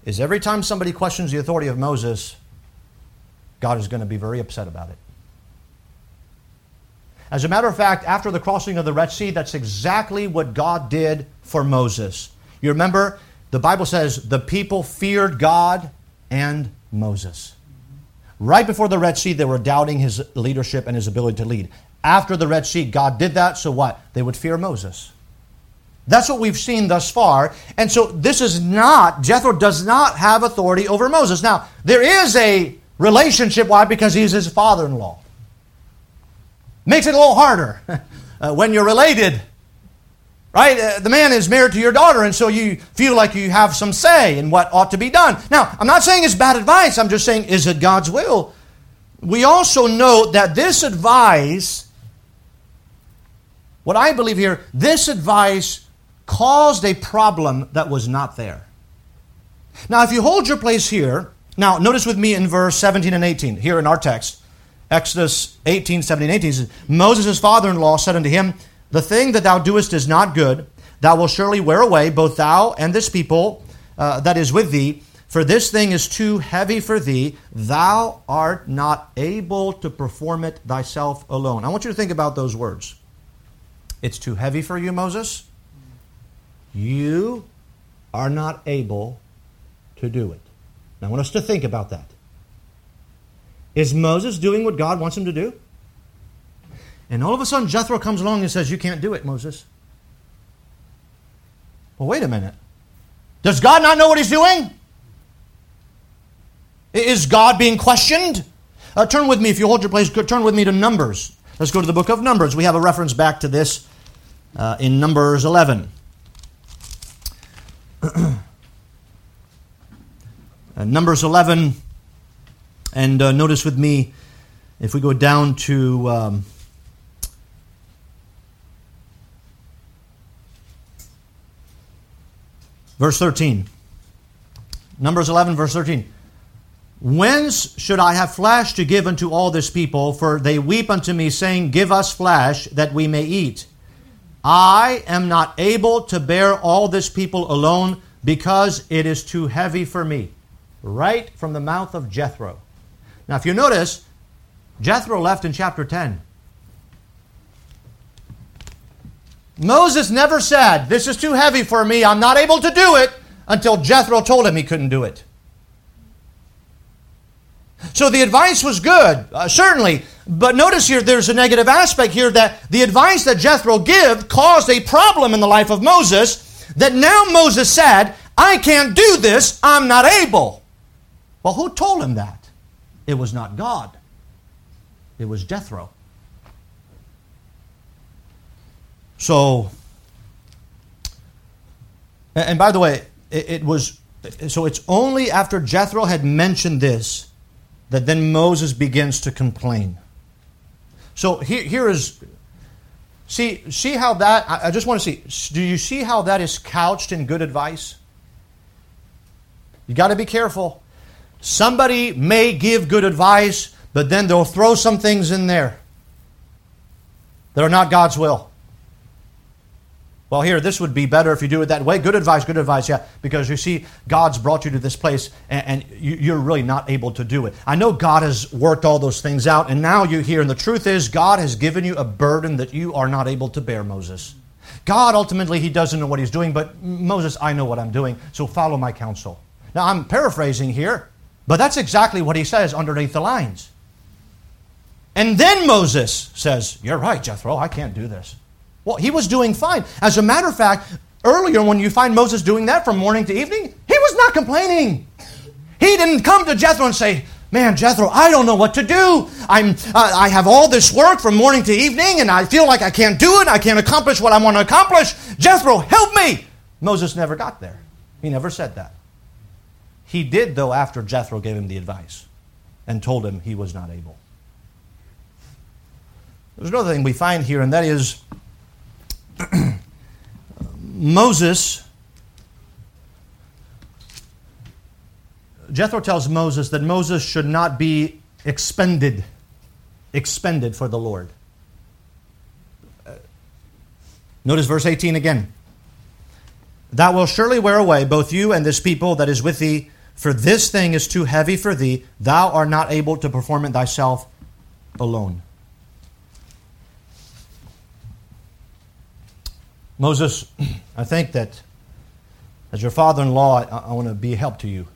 is every time somebody questions the authority of Moses, God is going to be very upset about it. As a matter of fact, after the crossing of the Red Sea, that's exactly what God did for Moses. You remember, the Bible says the people feared God and Moses. Right before the Red Sea, they were doubting his leadership and his ability to lead. After the Red Sea, God did that, so what? They would fear Moses. That's what we've seen thus far. And so this is not, Jethro does not have authority over Moses. Now, there is a relationship. Why? Because he's his father-in-law. Makes it a little harder uh, when you're related. Right? Uh, the man is married to your daughter, and so you feel like you have some say in what ought to be done. Now, I'm not saying it's bad advice. I'm just saying, is it God's will? We also note that this advice, what I believe here, this advice caused a problem that was not there. Now, if you hold your place here, now notice with me in verse seventeen and eighteen, here in our text, Exodus eighteen, seventeen, eighteen, says, Moses' father-in-law said unto him, the thing that thou doest is not good. Thou wilt surely wear away, both thou and this people uh, that is with thee. For this thing is too heavy for thee. Thou art not able to perform it thyself alone. I want you to think about those words. It's too heavy for you, Moses. You are not able to do it. Now, I want us to think about that. Is Moses doing what God wants him to do? And all of a sudden, Jethro comes along and says, you can't do it, Moses. Well, wait a minute. Does God not know what he's doing? Is God being questioned? Uh, turn with me, if you hold your place, turn with me to Numbers. Let's go to the book of Numbers. We have a reference back to this uh, in Numbers eleven. uh, Numbers eleven, and uh, notice with me, if we go down to... Um, Verse thirteen. Numbers eleven, verse thirteen. Whence should I have flesh to give unto all this people? For they weep unto me, saying, give us flesh, that we may eat. I am not able to bear all this people alone, because it is too heavy for me. Right from the mouth of Jethro. Now, if you notice, Jethro left in chapter ten. Moses never said, this is too heavy for me, I'm not able to do it. until Jethro told him he couldn't do it. So the advice was good, uh, certainly. But notice here, there's a negative aspect here that the advice that Jethro gives caused a problem in the life of Moses, that now Moses said, I can't do this, I'm not able. Well, who told him that? It was not God. It was Jethro. So, and by the way, it, it was, so it's only after Jethro had mentioned this that then Moses begins to complain. So here, here is, see, see how that, I, I just want to see, do you see how that is couched in good advice? You got to be careful. Somebody may give good advice, but then they'll throw some things in there that are not God's will. Well, here, this would be better if you do it that way. Good advice, good advice, yeah. Because you see, God's brought you to this place, and, and you, you're really not able to do it. I know God has worked all those things out, and now you're here. And the truth is, God has given you a burden that you are not able to bear, Moses. God, ultimately, He doesn't know what He's doing, but Moses, I know what I'm doing, so follow my counsel. Now, I'm paraphrasing here, but that's exactly what he says underneath the lines. And then Moses says, you're right, Jethro, I can't do this. Well, he was doing fine. As a matter of fact, earlier when you find Moses doing that from morning to evening, he was not complaining. He didn't come to Jethro and say, man, Jethro, I don't know what to do. I'm, uh, I have all this work from morning to evening, and I feel like I can't do it. I can't accomplish what I want to accomplish. Jethro, help me. Moses never got there. He never said that. He did, though, after Jethro gave him the advice and told him he was not able. There's another thing we find here, and that is, Moses, Jethro tells Moses that Moses should not be expended, expended for the Lord. Notice verse eighteen again. Thou wilt surely wear away both you and this people that is with thee, for this thing is too heavy for thee. Thou art not able to perform it thyself alone. Moses, I think that as your father-in-law, I, I want to be a help to you.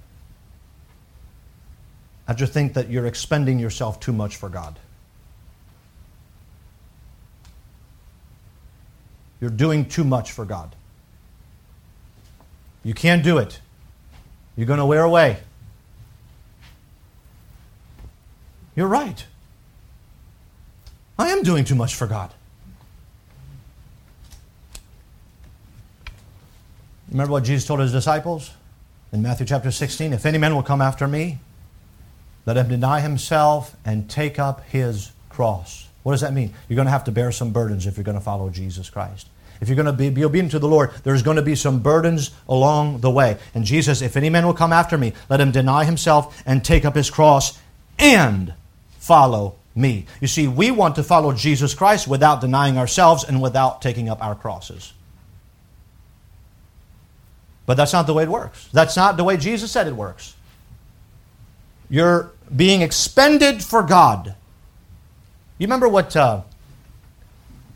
I just think that you're expending yourself too much for God. You're doing too much for God. You can't do it. You're going to wear away. You're right. I am doing too much for God. Remember what Jesus told His disciples in Matthew chapter sixteen? If any man will come after me, let him deny himself and take up his cross. What does that mean? You're going to have to bear some burdens if you're going to follow Jesus Christ. If you're going to be, be obedient to the Lord, there's going to be some burdens along the way. And Jesus, if any man will come after me, let him deny himself and take up his cross and follow me. You see, we want to follow Jesus Christ without denying ourselves and without taking up our crosses. But that's not the way it works. That's not the way Jesus said it works. You're being expended for God. You remember what uh,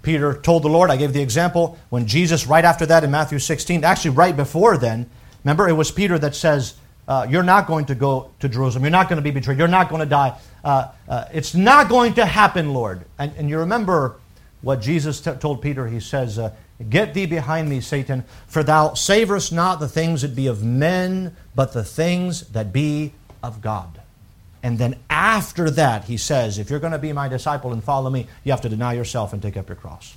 Peter told the Lord? I gave the example when Jesus, right after that in Matthew sixteen, actually right before then, remember it was Peter that says, uh, you're not going to go to Jerusalem. You're not going to be betrayed. You're not going to die. Uh, uh, it's not going to happen, Lord. And, and you remember what Jesus t- told Peter. He says, uh, Get thee behind me, Satan, for thou savorest not the things that be of men, but the things that be of God. And then after that, he says, if you're going to be my disciple and follow me, you have to deny yourself and take up your cross.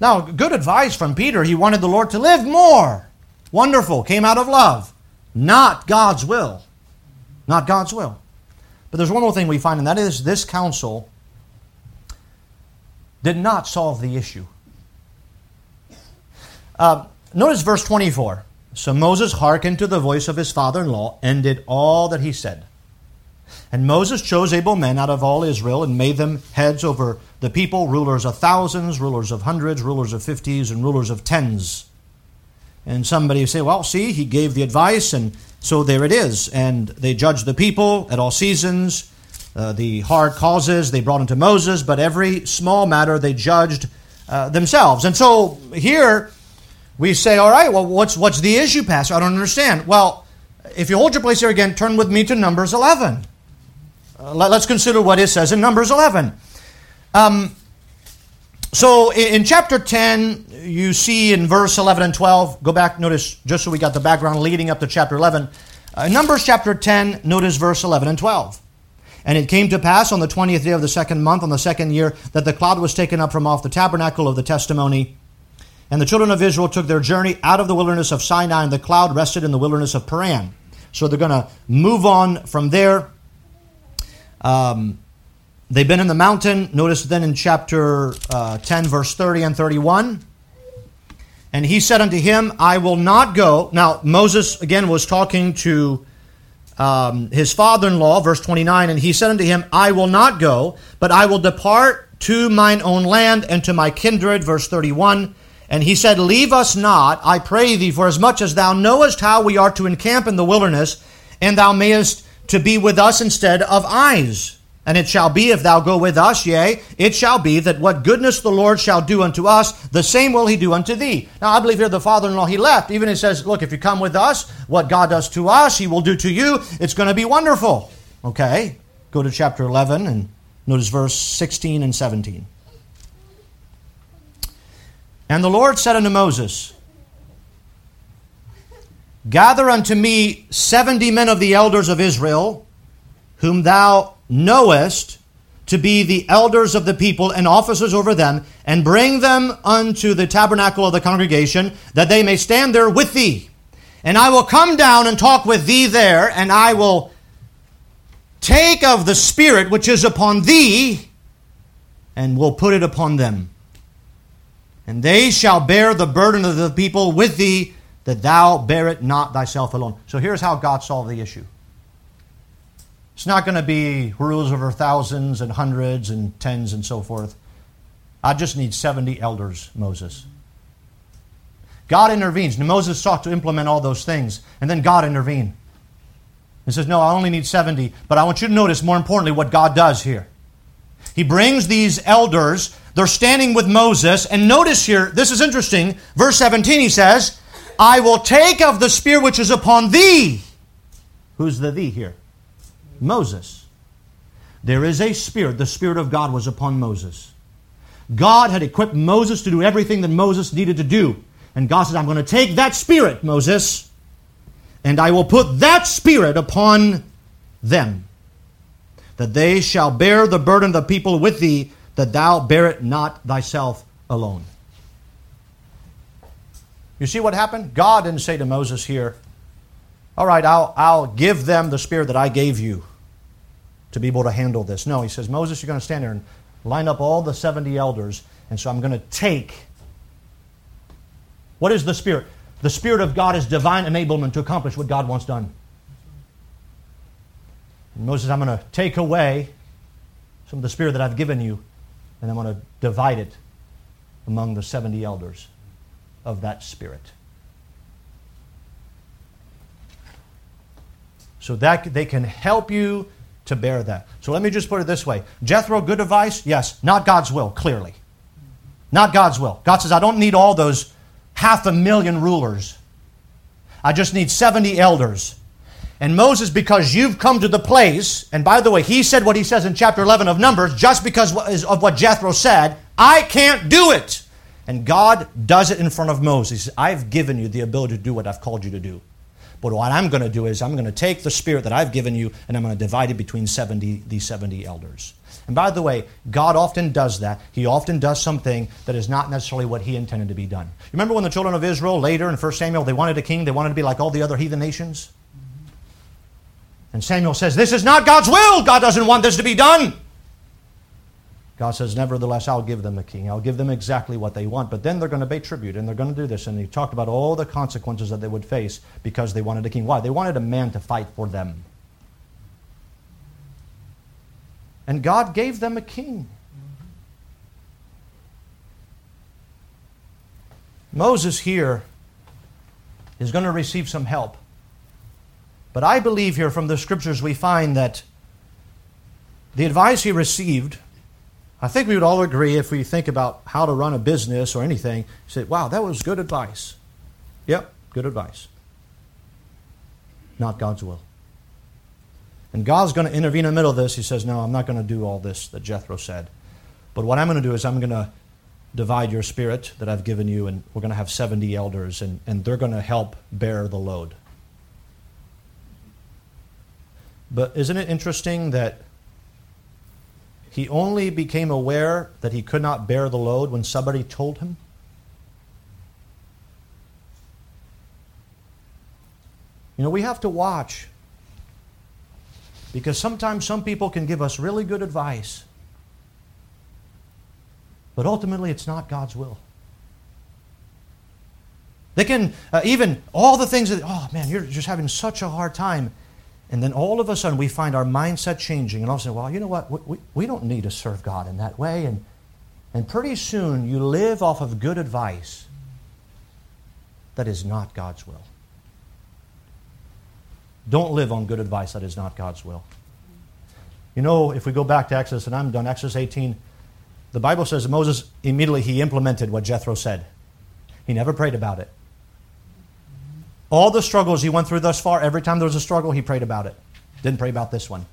Now, good advice from Peter. He wanted the Lord to live more. Wonderful. Came out of love. Not God's will. Not God's will. But there's one more thing we find, and that is this counsel did not solve the issue. Uh, notice verse twenty-four. So Moses hearkened to the voice of his father-in-law and did all that he said. And Moses chose able men out of all Israel and made them heads over the people, rulers of thousands, rulers of hundreds, rulers of fifties, and rulers of tens. And somebody say, well, see, he gave the advice, and so there it is. And they judged the people at all seasons. Uh, the hard causes they brought into Moses, but every small matter they judged uh, themselves. And so here, we say, all right, well, what's what's the issue, Pastor? I don't understand. Well, if you hold your place here again, turn with me to Numbers eleven. Uh, let, let's consider what it says in Numbers eleven. Um, so in, in chapter ten, you see in verse eleven and twelve, go back, notice, just so we got the background leading up to chapter eleven. Uh, Numbers chapter ten, notice verse eleven and twelve. And it came to pass on the twentieth day of the second month, on the second year, that the cloud was taken up from off the tabernacle of the testimony. And the children of Israel took their journey out of the wilderness of Sinai, and the cloud rested in the wilderness of Paran. So they're going to move on from there. Um, they've been in the mountain. Notice then in chapter uh, ten, verse thirty and thirty-one. And he said unto him, I will not go. Now, Moses, again, was talking to Um, his father-in-law, verse twenty-nine, and he said unto him, I will not go, but I will depart to mine own land and to my kindred, verse thirty-one. And he said, leave us not, I pray thee, for as much as thou knowest how we are to encamp in the wilderness, and thou mayest to be with us instead of eyes. And it shall be, if thou go with us, yea, it shall be that what goodness the Lord shall do unto us, the same will he do unto thee. Now, I believe here the father-in-law, he left. Even he says, look, if you come with us, what God does to us, he will do to you. It's going to be wonderful. Okay, go to chapter eleven and notice verse sixteen and seventeen. And the Lord said unto Moses, gather unto me seventy men of the elders of Israel, whom thou knowest to be the elders of the people and officers over them, and bring them unto the tabernacle of the congregation, that they may stand there with thee. And I will come down and talk with thee there, and I will take of the Spirit which is upon thee, and will put it upon them. And they shall bear the burden of the people with thee, that thou bear it not thyself alone. So here's how God solved the issue. It's not going to be rules over thousands and hundreds and tens and so forth. I just need seventy elders, Moses. God intervenes. And Moses sought to implement all those things, and then God intervened. He says, no, I only need seventy. But I want you to notice, more importantly, what God does here. He brings these elders. They're standing with Moses. And notice here, this is interesting. Verse seventeen, he says, I will take of the Spirit which is upon thee. Who's the thee here? Moses. There is a spirit. The Spirit of God was upon Moses. God had equipped Moses to do everything that Moses needed to do. And God said, I'm going to take that Spirit, Moses, and I will put that Spirit upon them, that they shall bear the burden of the people with thee, that thou bear it not thyself alone. You see what happened? God didn't say to Moses here, all right, I'll, I'll give them the Spirit that I gave you to be able to handle this. No, he says, Moses, you're going to stand there and line up all the seventy elders, and so I'm going to take. What is the Spirit? The Spirit of God is divine enablement to accomplish what God wants done. And Moses, I'm going to take away some of the Spirit that I've given you, and I'm going to divide it among the seventy elders of that Spirit. So that they can help you to bear that. So let me just put it this way. Jethro, good advice? Yes. Not God's will, clearly. Not God's will. God says, I don't need all those half a million rulers. I just need seventy elders. And Moses, because you've come to the place, and by the way, he said what he says in chapter eleven of Numbers, just because of what Jethro said, I can't do it. And God does it in front of Moses. He says, I've given you the ability to do what I've called you to do. But what I'm going to do is I'm going to take the Spirit that I've given you and I'm going to divide it between seventy, these seventy elders. And by the way, God often does that. He often does something that is not necessarily what he intended to be done. Remember when the children of Israel later in First Samuel, they wanted a king. They wanted to be like all the other heathen nations. And Samuel says, this is not God's will. God doesn't want this to be done. God says, nevertheless, I'll give them a king. I'll give them exactly what they want. But then they're going to pay tribute, and they're going to do this. And he talked about all the consequences that they would face because they wanted a king. Why? They wanted a man to fight for them. And God gave them a king. Moses here is going to receive some help. But I believe here from the Scriptures we find that the advice he received, I think we would all agree if we think about how to run a business or anything, say, wow, that was good advice. Yep, good advice. Not God's will. And God's going to intervene in the middle of this. He says, no, I'm not going to do all this that Jethro said. But what I'm going to do is I'm going to divide your spirit that I've given you, and we're going to have seventy elders, and, and they're going to help bear the load. But isn't it interesting that he only became aware that he could not bear the load when somebody told him? You know, we have to watch, because sometimes some people can give us really good advice, but ultimately it's not God's will. They can uh, even all the things that, oh man, you're just having such a hard time. And then all of a sudden we find our mindset changing. And all of a sudden, well, you know what? We, we, we don't need to serve God in that way. And, and pretty soon you live off of good advice that is not God's will. Don't live on good advice that is not God's will. You know, if we go back to Exodus, and I'm done, Exodus eighteen, the Bible says Moses, immediately he implemented what Jethro said. He never prayed about it. All the struggles he went through thus far, every time there was a struggle, he prayed about it. Didn't pray about this one.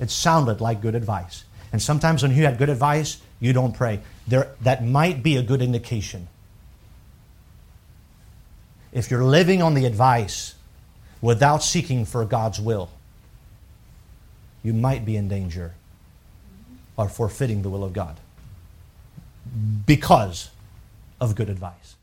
It sounded like good advice. And sometimes when you had good advice, you don't pray. There, that might be a good indication. If you're living on the advice without seeking for God's will, you might be in danger of forfeiting the will of God because of good advice.